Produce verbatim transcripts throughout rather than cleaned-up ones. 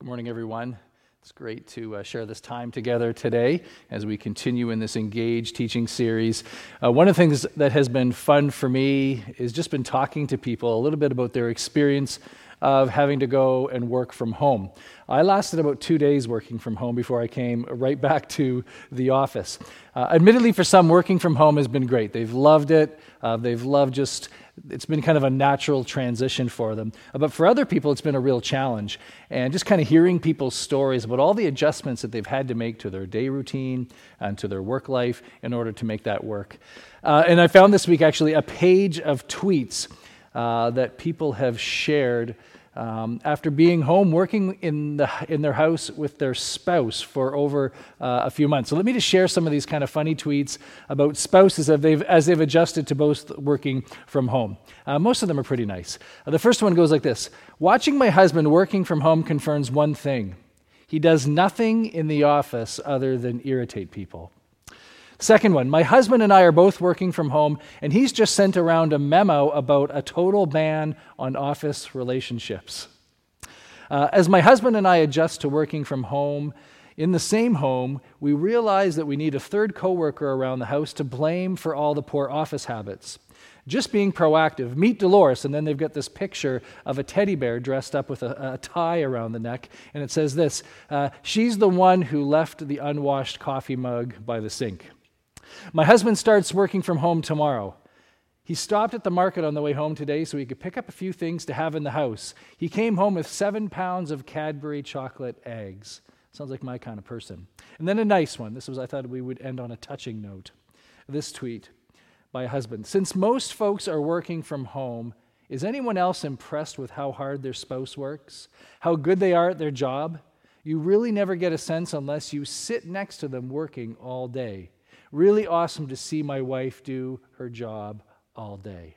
Good morning, everyone. It's great to uh, share this time together today as we continue in this Engage teaching series. Uh, one of the things that has been fun for me is just been talking to people a little bit about their experience of having to go and work from home. I lasted about two days working from home before I came right back to the office. Uh, admittedly, for some, working from home has been great. They've loved it. Uh, they've loved just... It's been kind of a natural transition for them. But for other people, it's been a real challenge. And just kind of hearing people's stories about all the adjustments that they've had to make to their day routine and to their work life in order to make that work. Uh, and I found this week actually a page of tweets uh, that people have shared um, after being home, working in the in their house with their spouse for over uh, a few months. So let me just share some of these kind of funny tweets about spouses as they've, as they've adjusted to both working from home. Uh, most of them are pretty nice. Uh, the first one goes like this. Watching my husband working from home confirms one thing. He does nothing in the office other than irritate people. Second one, my husband and I are both working from home, and he's just sent around a memo about a total ban on office relationships. Uh, as my husband and I adjust to working from home, in the same home, we realize that we need a third coworker around the house to blame for all the poor office habits. Just being proactive. Meet Dolores, and then they've got this picture of a teddy bear dressed up with a, a tie around the neck, and it says this, uh, she's the one who left the unwashed coffee mug by the sink. My husband starts working from home tomorrow. He stopped at the market on the way home today so he could pick up a few things to have in the house. He came home with seven pounds of Cadbury chocolate eggs. Sounds like my kind of person. And then a nice one. This was, I thought we would end on a touching note. This tweet by a husband. Since most folks are working from home, is anyone else impressed with how hard their spouse works? How good they are at their job? You really never get a sense unless you sit next to them working all day. Really awesome to see my wife do her job all day.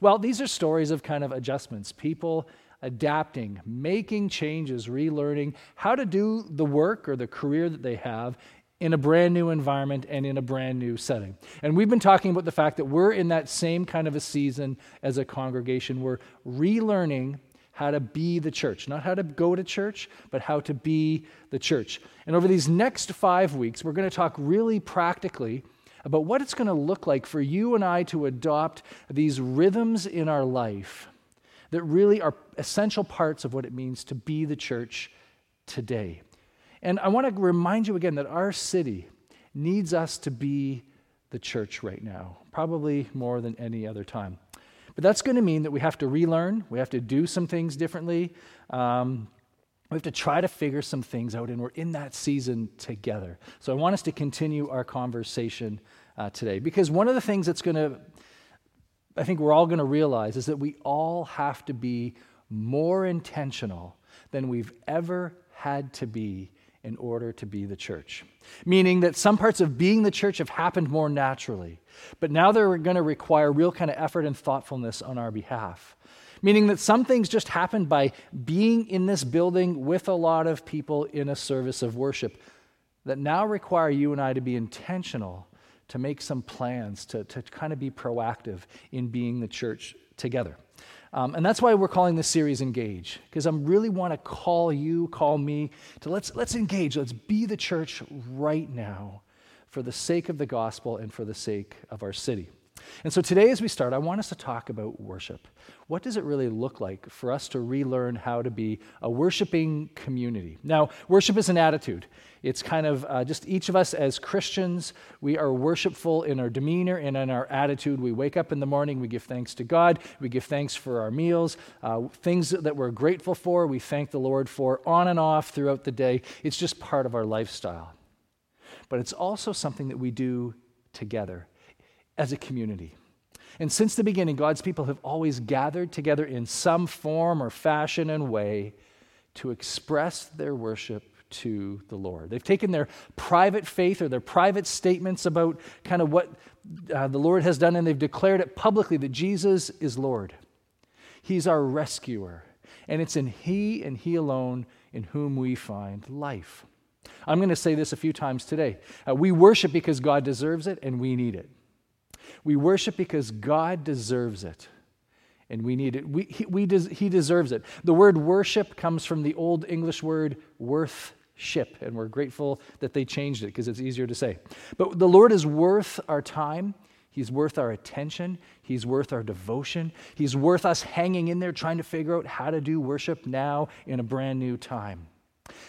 Well, these are stories of kind of adjustments, people adapting, making changes, relearning how to do the work or the career that they have in a brand new environment and in a brand new setting. And we've been talking about the fact that we're in that same kind of a season as a congregation. We're relearning how to be the church. Not how to go to church, but how to be the church. And over these next five weeks, we're going to talk really practically about what it's going to look like for you and I to adopt these rhythms in our life that really are essential parts of what it means to be the church today. And I want to remind you again that our city needs us to be the church right now, probably more than any other time. But that's going to mean that we have to relearn, we have to do some things differently, um, we have to try to figure some things out, and we're in that season together. So I want us to continue our conversation uh, today, because one of the things that's going to, I think we're all going to realize, is that we all have to be more intentional than we've ever had to be in order to be the church. Meaning that some parts of being the church have happened more naturally, but now they're going to require real kind of effort and thoughtfulness on our behalf. Meaning that some things just happened by being in this building with a lot of people in a service of worship that now require you and I to be intentional, to make some plans, to, to kind of be proactive in being the church together. Um, and that's why we're calling this series Engage, because I really want to call you, call me, to let's let's engage, let's be the church right now for the sake of the gospel and for the sake of our city. And so today as we start, I want us to talk about worship. What does it really look like for us to relearn how to be a worshiping community? Now, worship is an attitude. It's kind of uh, just each of us as Christians, we are worshipful in our demeanor and in our attitude. We wake up in the morning, we give thanks to God, we give thanks for our meals, uh, things that we're grateful for, we thank the Lord for on and off throughout the day. It's just part of our lifestyle. But it's also something that we do together as a community. And since the beginning, God's people have always gathered together in some form or fashion and way to express their worship to the Lord. They've taken their private faith or their private statements about kind of what uh, the Lord has done, and they've declared it publicly that Jesus is Lord. He's our rescuer, and it's in He and He alone in whom we find life. I'm going to say this a few times today. Uh, we worship because God deserves it, and we need it. We worship because God deserves it, and we need it. We, he, we des, he deserves it. The word worship comes from the Old English word worth-ship, and we're grateful that they changed it because it's easier to say. But the Lord is worth our time. He's worth our attention. He's worth our devotion. He's worth us hanging in there trying to figure out how to do worship now in a brand new time.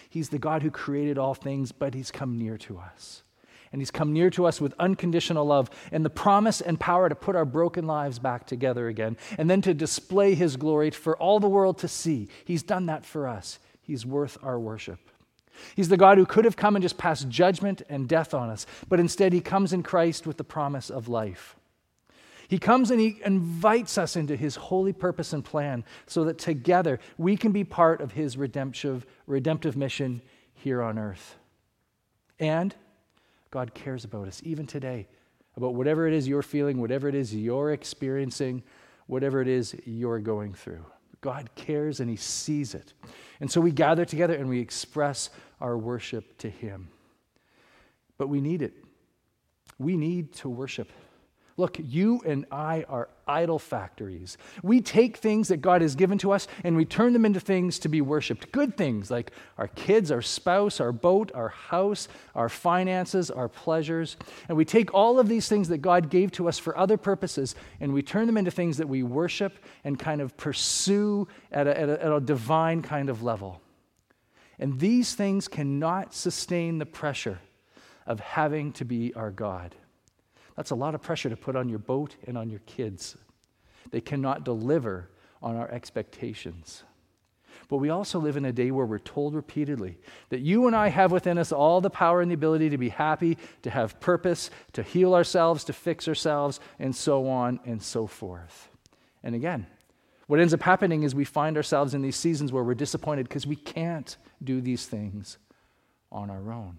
He's the God who created all things, but he's come near to us. And he's come near to us with unconditional love and the promise and power to put our broken lives back together again and then to display his glory for all the world to see. He's done that for us. He's worth our worship. He's the God who could have come and just passed judgment and death on us, but instead he comes in Christ with the promise of life. He comes and he invites us into his holy purpose and plan so that together we can be part of his redemptive, redemptive mission here on earth. And God cares about us, even today, about whatever it is you're feeling, whatever it is you're experiencing, whatever it is you're going through. God cares and he sees it. And so we gather together and we express our worship to him. But we need it. We need to worship. Look, you and I are idol factories. We take things that God has given to us and we turn them into things to be worshiped. Good things like our kids, our spouse, our boat, our house, our finances, our pleasures. And we take all of these things that God gave to us for other purposes and we turn them into things that we worship and kind of pursue at a, at a, at a divine kind of level. And these things cannot sustain the pressure of having to be our God. That's a lot of pressure to put on your boat and on your kids. They cannot deliver on our expectations. But we also live in a day where we're told repeatedly that you and I have within us all the power and the ability to be happy, to have purpose, to heal ourselves, to fix ourselves, and so on and so forth. And again, what ends up happening is we find ourselves in these seasons where we're disappointed because we can't do these things on our own.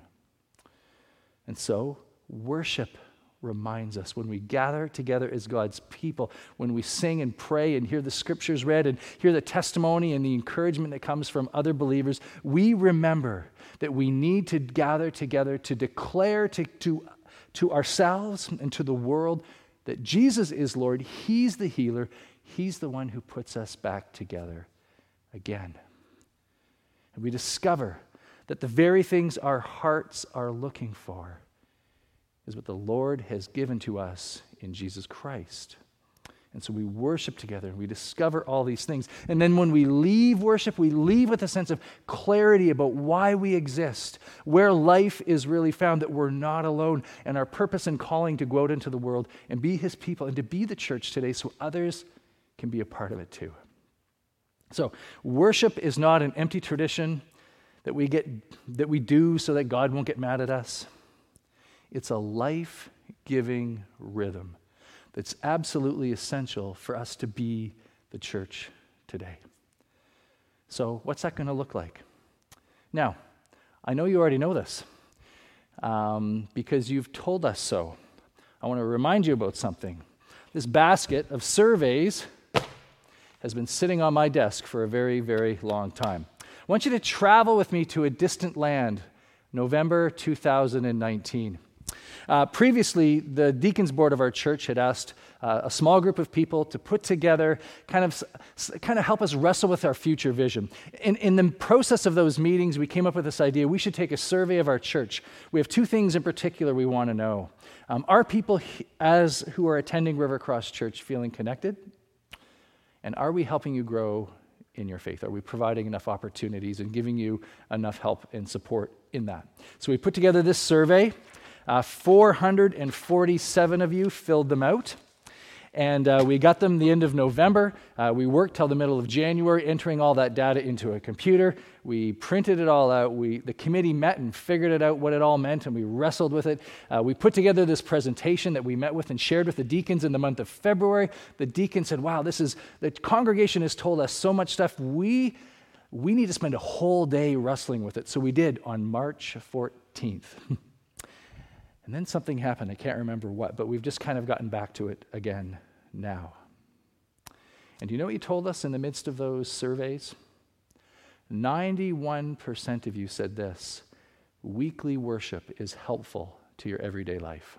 And so, worship reminds us when we gather together as God's people, when we sing and pray and hear the scriptures read and hear the testimony and the encouragement that comes from other believers, we remember that we need to gather together to declare to, to, to ourselves and to the world that Jesus is Lord. He's the healer. He's the one who puts us back together again. And we discover that the very things our hearts are looking for is what the Lord has given to us in Jesus Christ. And so we worship together and we discover all these things. And then when we leave worship, we leave with a sense of clarity about why we exist, where life is really found, that we're not alone, and our purpose and calling to go out into the world and be his people and to be the church today so others can be a part of it too. So worship is not an empty tradition that we get that we do so that God won't get mad at us. It's a life-giving rhythm that's absolutely essential for us to be the church today. So what's that going to look like? Now, I know you already know this um, because you've told us so. I want to remind you about something. This basket of surveys has been sitting on my desk for a very, very long time. I want you to travel with me to a distant land, November two thousand nineteen. Uh, previously, the deacons board of our church had asked uh, a small group of people to put together, kind of kind of help us wrestle with our future vision. In, in the process of those meetings, we came up with this idea. We should take a survey of our church. We have two things in particular we want to know. Um, are people as who are attending River Cross Church feeling connected? And are we helping you grow in your faith? Are we providing enough opportunities and giving you enough help and support in that? So we put together this survey. Uh, four hundred forty-seven of you filled them out, and uh, we got them the end of November. Uh, we worked till the middle of January, entering all that data into a computer. We printed it all out. We the committee met and figured it out what it all meant, and we wrestled with it. Uh, we put together this presentation that we met with and shared with the deacons in the month of February. The deacon said, "Wow, this is the congregation has told us so much stuff. We we need to spend a whole day wrestling with it." So we did on March fourteenth. And then something happened, I can't remember what, but we've just kind of gotten back to it again now. And do you know what you told us in the midst of those surveys? ninety-one percent of you said this: weekly worship is helpful to your everyday life.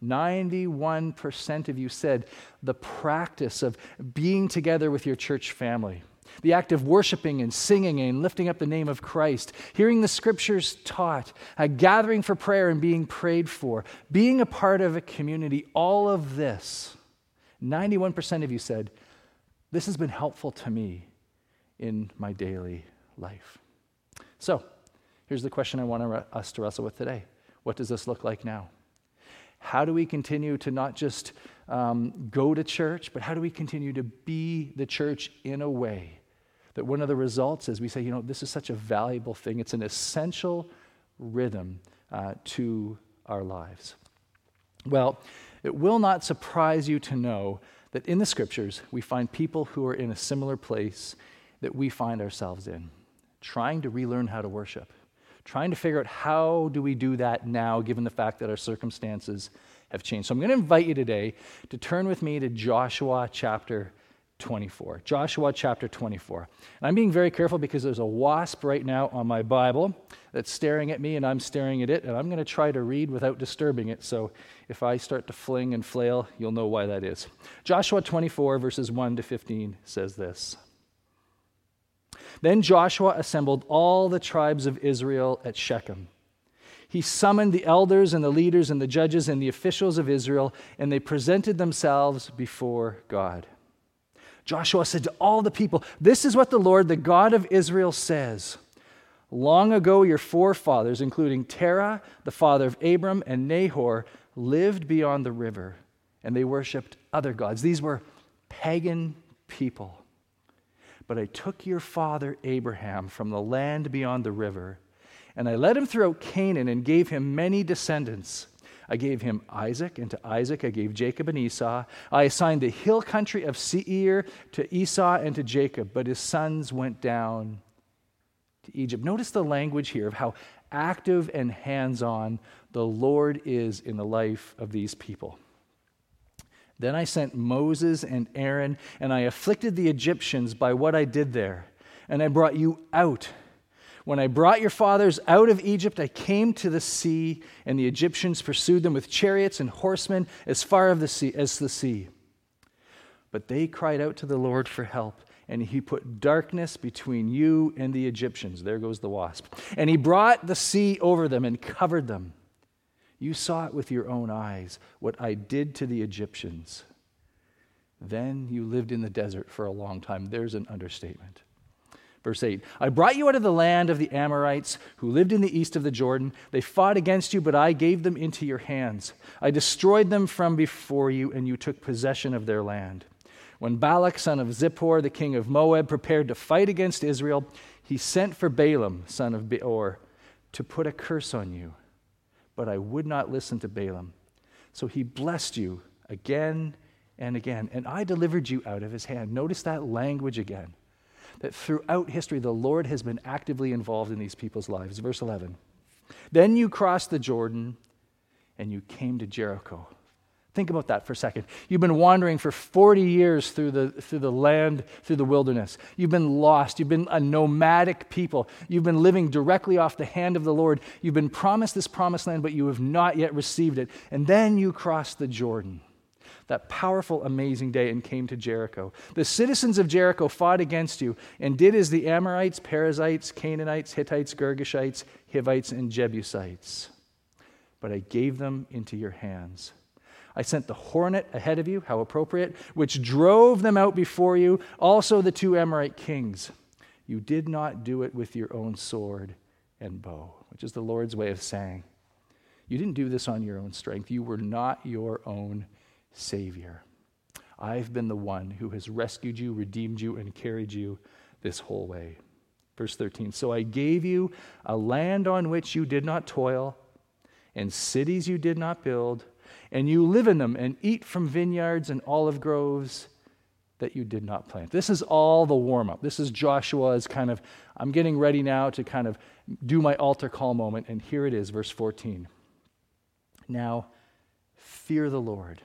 ninety-one percent of you said the practice of being together with your church family, the act of worshiping and singing and lifting up the name of Christ, hearing the scriptures taught, uh, gathering for prayer and being prayed for, being a part of a community, all of this, ninety-one percent of you said, this has been helpful to me in my daily life. So here's the question I want us to wrestle with today. What does this look like now? How do we continue to not just um, go to church, but how do we continue to be the church in a way that one of the results is we say, you know, this is such a valuable thing. It's an essential rhythm uh, to our lives. Well, it will not surprise you to know that in the scriptures, we find people who are in a similar place that we find ourselves in, trying to relearn how to worship. Trying to figure out how do we do that now, given the fact that our circumstances have changed. So I'm going to invite you today to turn with me to Joshua chapter twenty-four. Joshua chapter twenty-four. And I'm being very careful because there's a wasp right now on my Bible that's staring at me, and I'm staring at it, and I'm going to try to read without disturbing it. So if I start to fling and flail, you'll know why that is. Joshua twenty-four, verses one to fifteen says this. Then Joshua assembled all the tribes of Israel at Shechem. He summoned the elders and the leaders and the judges and the officials of Israel, and they presented themselves before God. Joshua said to all the people, "This is what the Lord, the God of Israel, says. Long ago your forefathers, including Terah, the father of Abram and Nahor, lived beyond the river, and they worshipped other gods." These were pagan people. "But I took your father Abraham from the land beyond the river, and I led him throughout Canaan and gave him many descendants. I gave him Isaac, and to Isaac I gave Jacob and Esau. I assigned the hill country of Seir to Esau and to Jacob, but his sons went down to Egypt." Notice the language here of how active and hands-on the Lord is in the life of these people. "Then I sent Moses and Aaron, and I afflicted the Egyptians by what I did there, and I brought you out. When I brought your fathers out of Egypt, I came to the sea, and the Egyptians pursued them with chariots and horsemen as far of the sea, as the sea. But they cried out to the Lord for help, and he put darkness between you and the Egyptians." There goes the wasp. "And he brought the sea over them and covered them. You saw it with your own eyes, what I did to the Egyptians. Then you lived in the desert for a long time." There's an understatement. Verse eight, "I brought you out of the land of the Amorites who lived in the east of the Jordan. They fought against you, but I gave them into your hands. I destroyed them from before you, and you took possession of their land. When Balak, son of Zippor, the king of Moab, prepared to fight against Israel, he sent for Balaam, son of Beor, to put a curse on you. But I would not listen to Balaam. So he blessed you again and again, and I delivered you out of his hand." Notice that language again, that throughout history, the Lord has been actively involved in these people's lives. Verse eleven, "Then you crossed the Jordan and you came to Jericho." Think about that for a second. You've been wandering for forty years through the through the land, through the wilderness. You've been lost. You've been a nomadic people. You've been living directly off the hand of the Lord. You've been promised this promised land, but you have not yet received it. And then you crossed the Jordan, that powerful, amazing day, and came to Jericho. "The citizens of Jericho fought against you and did as the Amorites, Perizzites, Canaanites, Hittites, Girgashites, Hivites, and Jebusites. But I gave them into your hands. I sent the hornet ahead of you," how appropriate, "which drove them out before you, also the two Amorite kings. You did not do it with your own sword and bow," which is the Lord's way of saying, you didn't do this on your own strength. You were not your own savior. I've been the one who has rescued you, redeemed you, and carried you this whole way. Verse thirteen, "So I gave you a land on which you did not toil, and cities you did not build, and you live in them and eat from vineyards and olive groves that you did not plant." This is all the warm-up. This is Joshua's kind of, I'm getting ready now to kind of do my altar call moment. And here it is, verse fourteen. "Now fear the Lord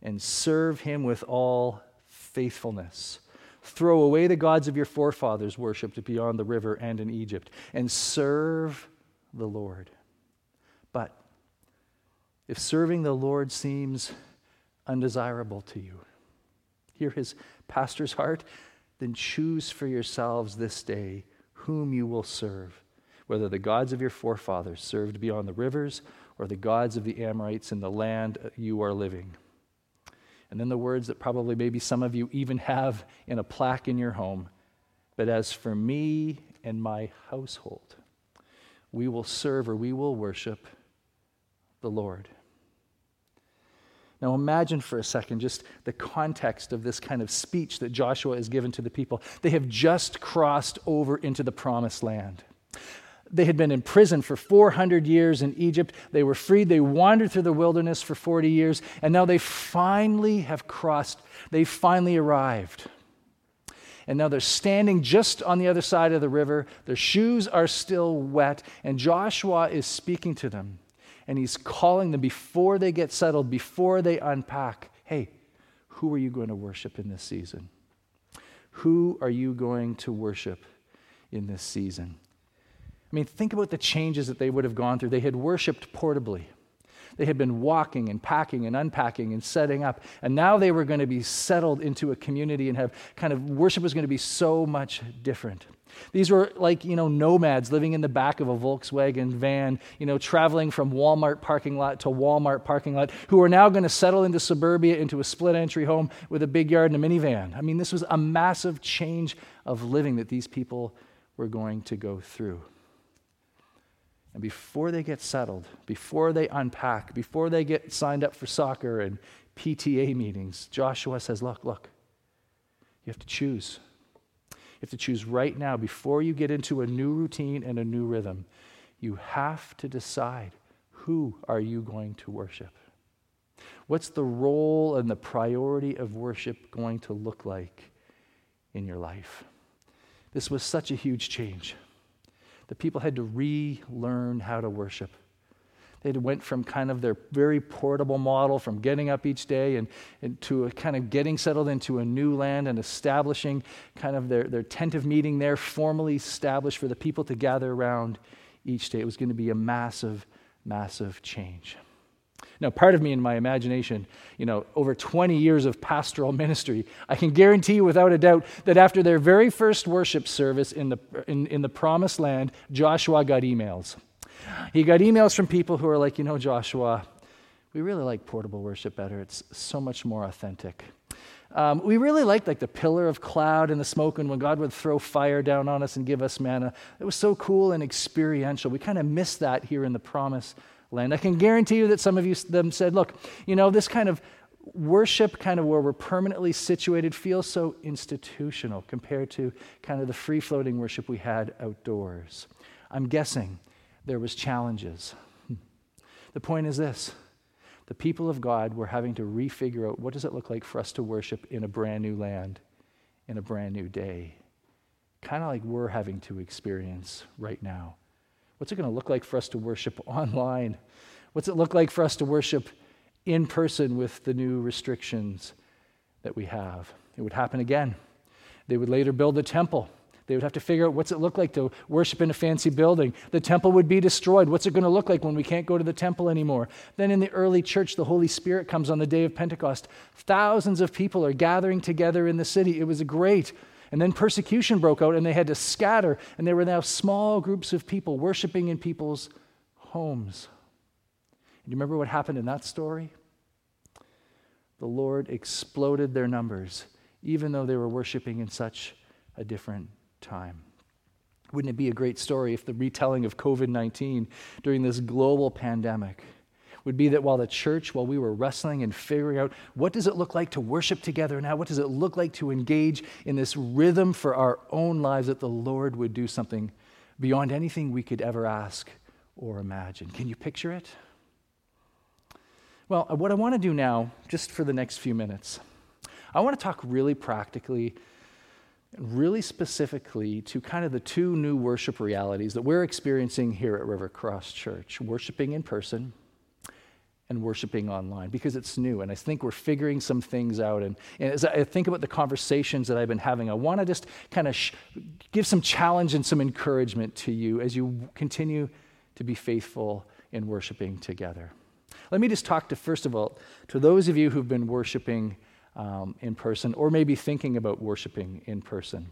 and serve him with all faithfulness. Throw away the gods of your forefathers worshipped beyond the river and in Egypt, and serve the Lord. But if serving the Lord seems undesirable to you, hear his pastor's heart, then choose for yourselves this day whom you will serve, whether the gods of your forefathers served beyond the rivers or the gods of the Amorites in the land you are living. And then the words that probably maybe some of you even have in a plaque in your home, but as for me and my household, we will serve or we will worship the Lord. Now imagine for a second just the context of this kind of speech that Joshua has given to the people. They have just crossed over into the promised land. They had been in prison for four hundred years in Egypt. They were freed. They wandered through the wilderness for forty years. And now they finally have crossed. They finally arrived. And now they're standing just on the other side of the river. Their shoes are still wet. And Joshua is speaking to them. And he's calling them before they get settled, before they unpack. Hey, who are you going to worship in this season? Who are you going to worship in this season? I mean, think about the changes that they would have gone through. They had worshiped portably. They had been walking and packing and unpacking and setting up. And now they were going to be settled into a community and have kind of worship was going to be so much different. These were like, you know, nomads living in the back of a Volkswagen van, you know, traveling from Walmart parking lot to Walmart parking lot, who are now going to settle into suburbia, into a split entry home with a big yard and a minivan. I mean, this was a massive change of living that these people were going to go through. And before they get settled, before they unpack, before they get signed up for soccer and P T A meetings, Joshua says, look, look, you have to choose. You have to choose right now before you get into a new routine and a new rhythm. You have to decide, who are you going to worship? What's the role and the priority of worship going to look like in your life? This was such a huge change. The people had to relearn how to worship. They went from kind of their very portable model from getting up each day and, and to a kind of getting settled into a new land and establishing kind of their, their tent of meeting there, formally established for the people to gather around each day. It was going to be a massive, massive change. Now, part of me in my imagination, you know, over twenty years of pastoral ministry, I can guarantee you without a doubt that after their very first worship service in the in, in the promised land, Joshua got emails. He got emails from people who are like, you know, Joshua, we really like portable worship better. It's so much more authentic. Um, we really liked like the pillar of cloud and the smoke and when God would throw fire down on us and give us manna. It was so cool and experiential. We kind of miss that here in the promised land. I can guarantee you that some of you them said, look, you know, this kind of worship kind of where we're permanently situated feels so institutional compared to kind of the free-floating worship we had outdoors. I'm guessing there was challenges. The point is this. The people of God were having to refigure out what does it look like for us to worship in a brand new land, in a brand new day. Kind of like we're having to experience right now. What's it going to look like for us to worship online? What's it look like for us to worship in person with the new restrictions that we have? It would happen again. They would later build a temple. They would have to figure out what's it look like to worship in a fancy building. The temple would be destroyed. What's it going to look like when we can't go to the temple anymore? Then in the early church, the Holy Spirit comes on the day of Pentecost. Thousands of people are gathering together in the city. It was great. And then persecution broke out and they had to scatter. And there were now small groups of people worshiping in people's homes. Do you remember what happened in that story? The Lord exploded their numbers, even though they were worshiping in such a different time. Wouldn't it be a great story if the retelling of covid nineteen during this global pandemic would be that while the church, while we were wrestling and figuring out what does it look like to worship together now, what does it look like to engage in this rhythm for our own lives, that the Lord would do something beyond anything we could ever ask or imagine. Can you picture it? Well, what I want to do now, just for the next few minutes, I want to talk really practically, really specifically to kind of the two new worship realities that we're experiencing here at River Cross Church, worshiping in person and worshiping online, because it's new, and I think we're figuring some things out. And, and as I think about the conversations that I've been having, I want to just kind of sh- give some challenge and some encouragement to you as you continue to be faithful in worshiping together. Let me just talk to, first of all, to those of you who've been worshiping um, in person, or maybe thinking about worshiping in person.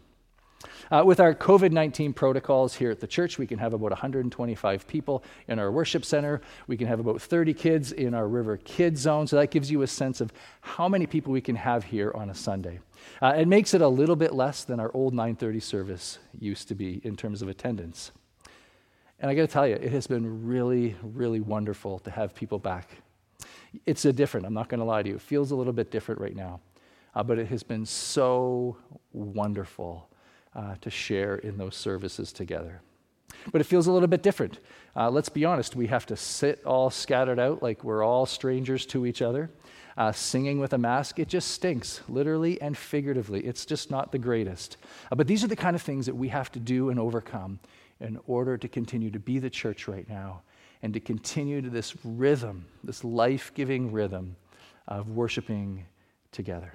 Uh, with our COVID nineteen protocols here at the church, we can have about one hundred twenty-five people in our worship center. We can have about thirty kids in our River Kids Zone. So that gives you a sense of how many people we can have here on a Sunday. Uh, it makes it a little bit less than our old nine thirty service used to be in terms of attendance. And I got to tell you, it has been really, really wonderful to have people back. It's a different, I'm not going to lie to you, it feels a little bit different right now. Uh, but it has been so wonderful Uh, to share in those services together. But it feels a little bit different. Uh, let's be honest, we have to sit all scattered out like we're all strangers to each other, uh, singing with a mask. It just stinks, literally and figuratively. It's just not the greatest. Uh, but these are the kind of things that we have to do and overcome in order to continue to be the church right now and to continue to this rhythm, this life-giving rhythm of worshiping together.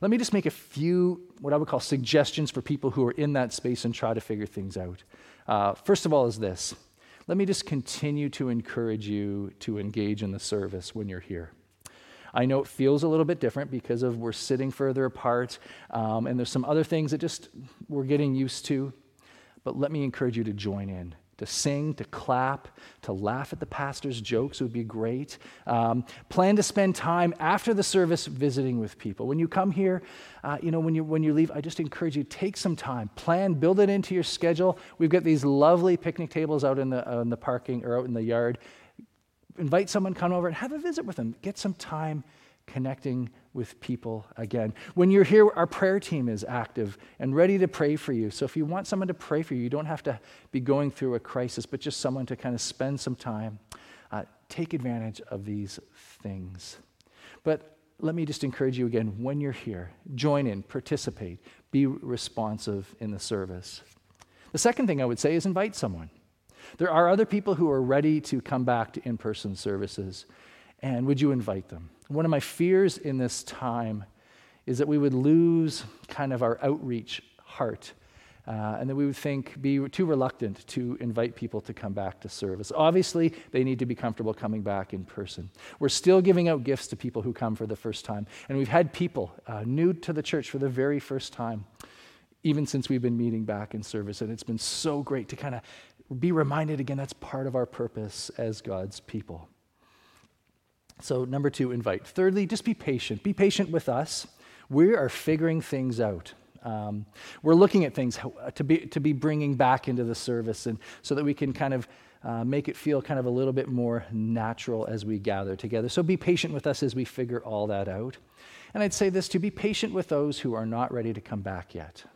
Let me just make a few, what I would call suggestions for people who are in that space and try to figure things out. Uh, first of all is this. Let me just continue to encourage you to engage in the service when you're here. I know it feels a little bit different because of we're sitting further apart, um, and there's some other things that just we're getting used to, but let me encourage you to join in. To sing, to clap, to laugh at the pastor's jokes would be great. Um, plan to spend time after the service visiting with people. When you come here, uh, you know, when you when you leave, I just encourage you, take some time. Plan, build it into your schedule. We've got these lovely picnic tables out in the, uh, in the parking or out in the yard. Invite someone, come over and have a visit with them. Get some time connecting with people again. When you're here, our prayer team is active and ready to pray for you. So if you want someone to pray for you, you don't have to be going through a crisis, but just someone to kind of spend some time. Uh, take advantage of these things. But let me just encourage you again, when you're here, join in, participate, be responsive in the service. The second thing I would say is invite someone. There are other people who are ready to come back to in-person services. And would you invite them? One of my fears in this time is that we would lose kind of our outreach heart, uh, and that we would think, be too reluctant to invite people to come back to service. Obviously, they need to be comfortable coming back in person. We're still giving out gifts to people who come for the first time, and we've had people uh, new to the church for the very first time, even since we've been meeting back in service, and it's been so great to kind of be reminded again that's part of our purpose as God's people. So number two, invite. Thirdly, just be patient. Be patient with us. We are figuring things out. Um, we're looking at things to be to be bringing back into the service, and so that we can kind of uh, make it feel kind of a little bit more natural as we gather together. So be patient with us as we figure all that out. And I'd say this too, be patient with those who are not ready to come back yet.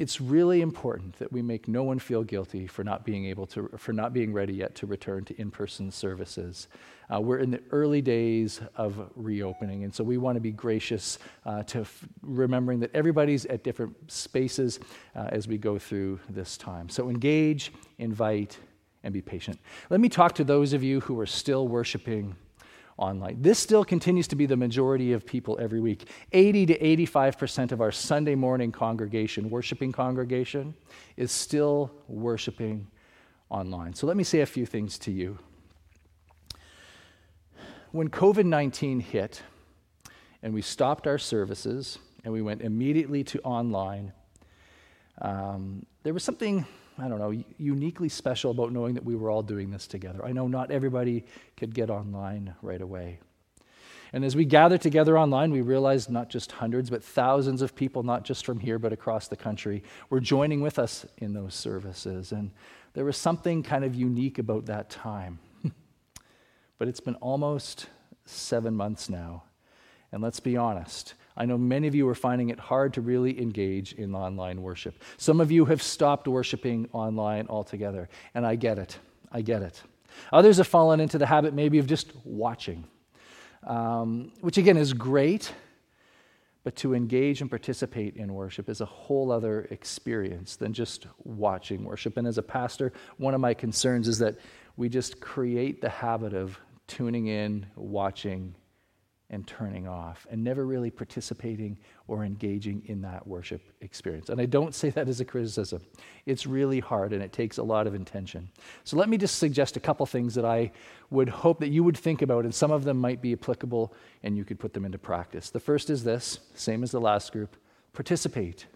It's really important that we make no one feel guilty for not being able to, for not being ready yet to return to in-person services. Uh, we're in the early days of reopening, and so we want to be gracious uh, to f- remembering that everybody's at different spaces uh, as we go through this time. So engage, invite, and be patient. Let me talk to those of you who are still worshiping online. This still continues to be the majority of people every week. eighty to eighty-five percent of our Sunday morning congregation, worshiping congregation, is still worshiping online. So let me say a few things to you. When COVID nineteen hit and we stopped our services and we went immediately to online, um, there was something, I don't know, uniquely special about knowing that we were all doing this together. I know not everybody could get online right away. And as we gathered together online, we realized not just hundreds, but thousands of people, not just from here, but across the country, were joining with us in those services. And there was something kind of unique about that time. But it's been almost seven months now. And let's be honest, I know many of you are finding it hard to really engage in online worship. Some of you have stopped worshiping online altogether, and I get it. I get it. Others have fallen into the habit maybe of just watching, um, which again is great, but to engage and participate in worship is a whole other experience than just watching worship. And as a pastor, one of my concerns is that we just create the habit of tuning in, watching, and turning off and never really participating or engaging in that worship experience. And I don't say that as a criticism. It's really hard and it takes a lot of intention. So let me just suggest a couple things that I would hope that you would think about, and some of them might be applicable and you could put them into practice. The first is this, same as the last group: participate,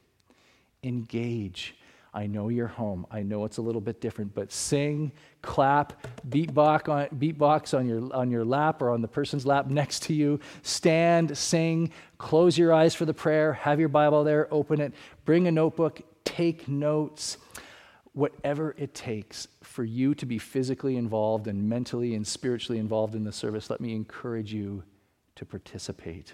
engage. I know you're home. I know it's a little bit different, but sing, clap, beatbox on, beatbox on your on your lap or on the person's lap next to you. Stand, sing, close your eyes for the prayer, have your Bible there, open it, bring a notebook, take notes, whatever it takes for you to be physically involved and mentally and spiritually involved in the service. Let me encourage you to participate.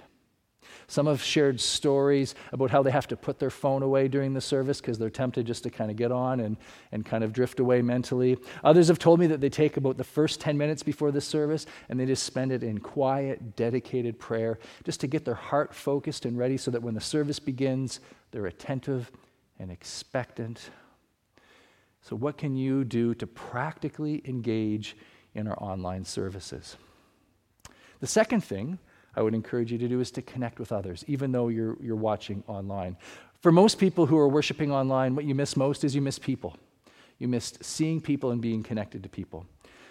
Some have shared stories about how they have to put their phone away during the service because they're tempted just to kind of get on and, and kind of drift away mentally. Others have told me that they take about the first ten minutes before the service and they just spend it in quiet, dedicated prayer just to get their heart focused and ready so that when the service begins, they're attentive and expectant. So what can you do to practically engage in our online services? The second thing I would encourage you to do is to connect with others, even though you're you're watching online. For most people who are worshiping online, what you miss most is you miss people. You miss seeing people and being connected to people.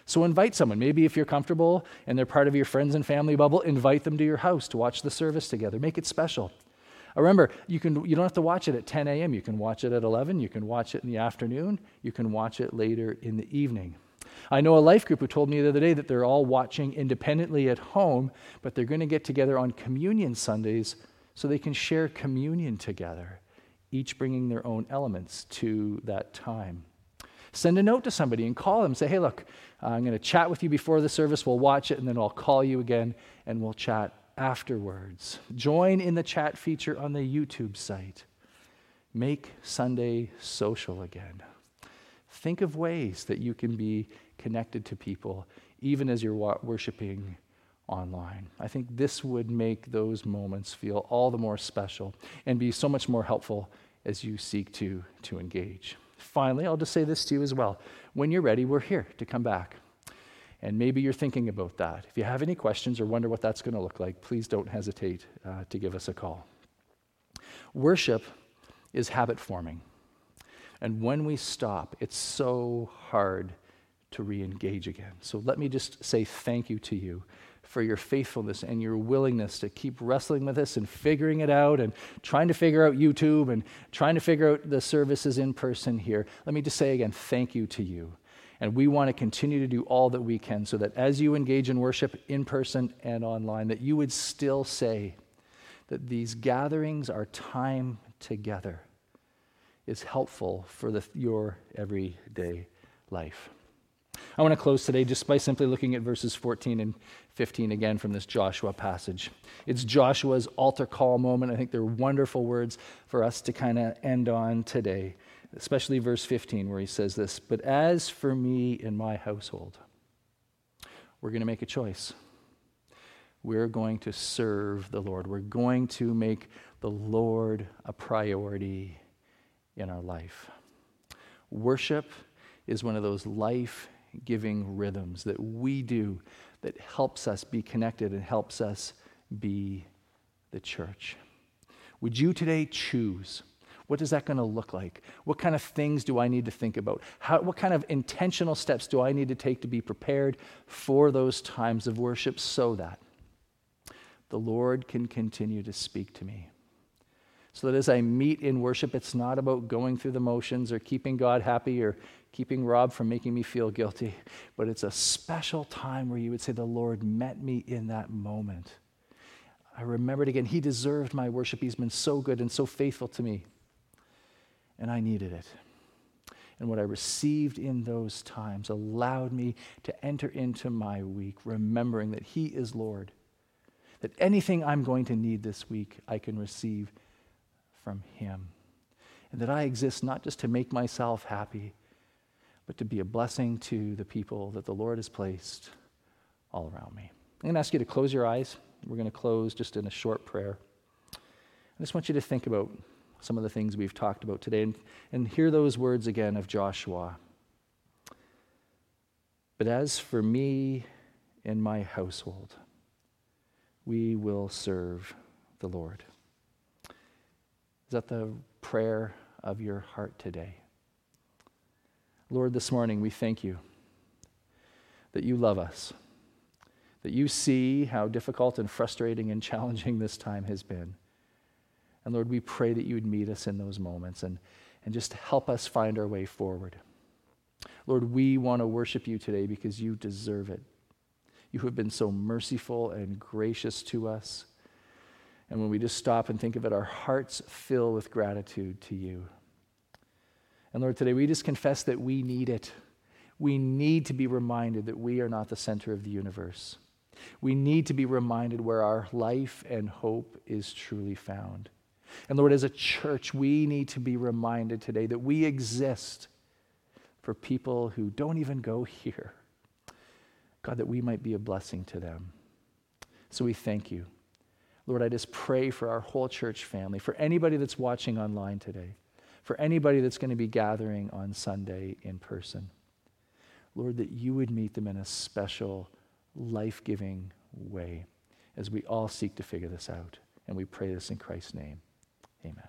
So invite someone. Maybe if you're comfortable and they're part of your friends and family bubble, invite them to your house to watch the service together. Make it special. Remember, you can you don't have to watch it at ten a.m. You can watch it at eleven. You can watch it in the afternoon. You can watch it later in the evening. I know a life group who told me the other day that they're all watching independently at home, but they're going to get together on communion Sundays so they can share communion together, each bringing their own elements to that time. Send a note to somebody and call them. Say, hey, look, I'm going to chat with you before the service. We'll watch it, and then I'll call you again, and we'll chat afterwards. Join in the chat feature on the YouTube site. Make Sunday social again. Think of ways that you can be connected to people, even as you're wa- worshiping online. I think this would make those moments feel all the more special and be so much more helpful as you seek to, to engage. Finally, I'll just say this to you as well. When you're ready, we're here to come back. And maybe you're thinking about that. If you have any questions or wonder what that's going to look like, please don't hesitate uh, to give us a call. Worship is habit forming. And when we stop, it's so hard to re-engage again. So let me just say thank you to you for your faithfulness and your willingness to keep wrestling with this and figuring it out and trying to figure out YouTube and trying to figure out the services in person here. Let me just say again, thank you to you. And we want to continue to do all that we can so that as you engage in worship in person and online, that you would still say that these gatherings are time together is helpful for the, your everyday life. I want to close today just by simply looking at verses fourteen and fifteen again from this Joshua passage. It's Joshua's altar call moment. I think they're wonderful words for us to kind of end on today, especially verse fifteen where he says this, "But as for me and my household," we're going to make a choice. We're going to serve the Lord. We're going to make the Lord a priority in our life. Worship is one of those life-giving rhythms that we do that helps us be connected and helps us be the church. Would you today choose? What is that going to look like? What kind of things do I need to think about? How, what kind of intentional steps do I need to take to be prepared for those times of worship so that the Lord can continue to speak to me? So that as I meet in worship, it's not about going through the motions or keeping God happy or keeping Rob from making me feel guilty, but it's a special time where you would say the Lord met me in that moment. I remembered again, he deserved my worship. He's been so good and so faithful to me, and I needed it. And what I received in those times allowed me to enter into my week remembering that he is Lord, that anything I'm going to need this week, I can receive from him, and that I exist not just to make myself happy, but to be a blessing to the people that the Lord has placed all around me. I'm going to ask you to close your eyes. We're going to close just in a short prayer. I just want you to think about some of the things we've talked about today and, and hear those words again of Joshua. But as for me and my household, we will serve the Lord. Is that the prayer of your heart today? Lord, this morning we thank you that you love us, that you see how difficult and frustrating and challenging this time has been. And Lord, we pray that you would meet us in those moments and, and just help us find our way forward. Lord, we want to worship you today because you deserve it. You have been so merciful and gracious to us. And when we just stop and think of it, our hearts fill with gratitude to you. And Lord, today we just confess that we need it. We need to be reminded that we are not the center of the universe. We need to be reminded where our life and hope is truly found. And Lord, as a church, we need to be reminded today that we exist for people who don't even go here. God, that we might be a blessing to them. So we thank you. Lord, I just pray for our whole church family, for anybody that's watching online today, for anybody that's going to be gathering on Sunday in person. Lord, that you would meet them in a special, life-giving way as we all seek to figure this out. And we pray this in Christ's name. Amen.